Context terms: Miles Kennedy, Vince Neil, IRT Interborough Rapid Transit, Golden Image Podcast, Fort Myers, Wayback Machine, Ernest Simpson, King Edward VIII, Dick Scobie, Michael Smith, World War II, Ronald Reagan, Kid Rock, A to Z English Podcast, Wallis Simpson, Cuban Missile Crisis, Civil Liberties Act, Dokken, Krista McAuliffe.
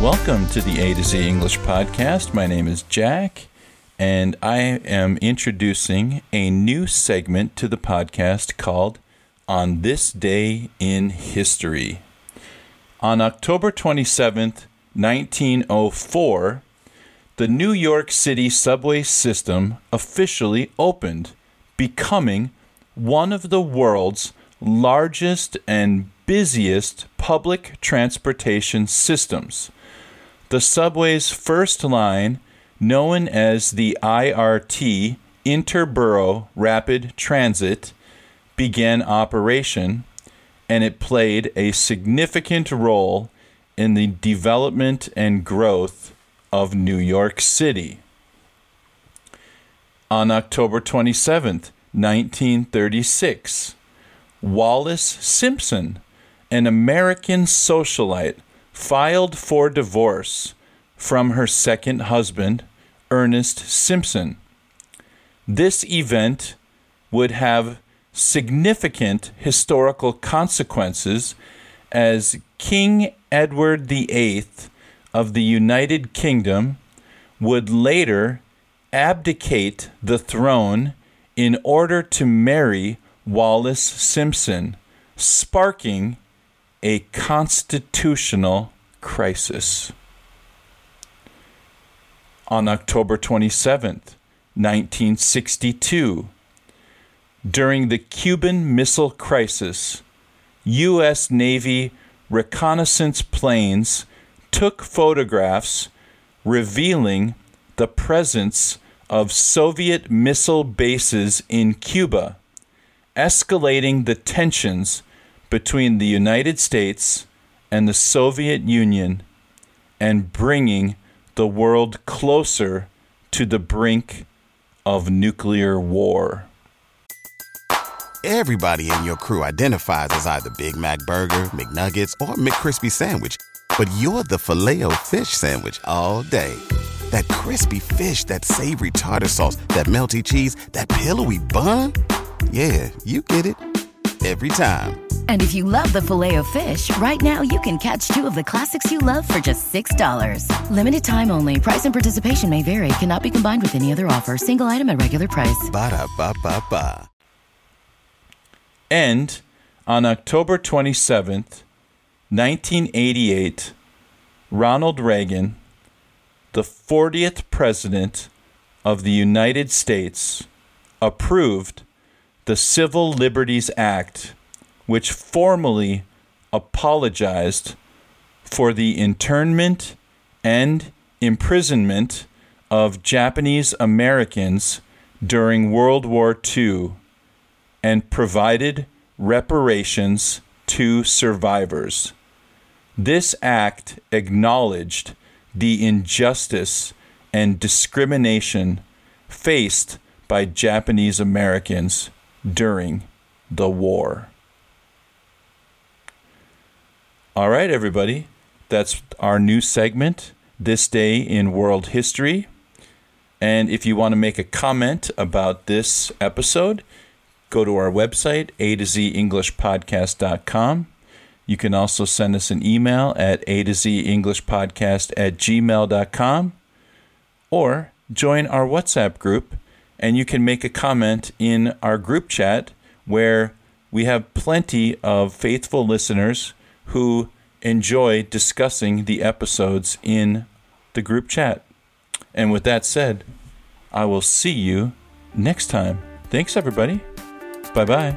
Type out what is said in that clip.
Welcome to the A to Z English Podcast. My name is Jack, and I am introducing a new segment to the podcast called On This Day in History. On October 27th, 1904, the New York City subway system officially opened, becoming one of the world's largest and busiest public transportation systems. The subway's first line, known as the IRT Interborough Rapid Transit, began operation, and it played a significant role in the development and growth of New York City. On October 27th, 1936, Wallis Simpson, an American socialite, filed for divorce from her second husband, Ernest Simpson. This event would have significant historical consequences as King Edward VIII of the United Kingdom would later abdicate the throne in order to marry Wallis Simpson, sparking a constitutional crisis. On October 27th, 1962, during the Cuban Missile Crisis, U.S. Navy reconnaissance planes took photographs revealing the presence of Soviet missile bases in Cuba, escalating the tensions between the United States and the Soviet Union and bringing the world closer to the brink of nuclear war. Everybody in your crew identifies as either Big Mac Burger, McNuggets, or McCrispy Sandwich, but you're the Filet-O-Fish Sandwich all day. That crispy fish, that savory tartar sauce, that melty cheese, that pillowy bun. Yeah, you get it. Every time. And if you love the Filet-O-Fish, right now you can catch two of the classics you love for just $6. Limited time only. Price and participation may vary. Cannot be combined with any other offer. Single item at regular price. Ba-da-ba-ba-ba. And on October 27th, 1988, Ronald Reagan, the 40th President of the United States, approved the Civil Liberties Act, which formally apologized for the internment and imprisonment of Japanese-Americans during World War II and provided reparations to survivors. This act acknowledged the injustice and discrimination faced by Japanese-Americans during the war. All right, everybody, that's our new segment, This Day in World History. And if you want to make a comment about this episode, go to our website, A to Z English Podcast.com. You can also send us an email at A to Z English Podcast at gmail.com, or join our WhatsApp group. And you can make a comment in our group chat, where we have plenty of faithful listeners who enjoy discussing the episodes in the group chat. And with that said, I will see you next time. Thanks, everybody. Bye-bye.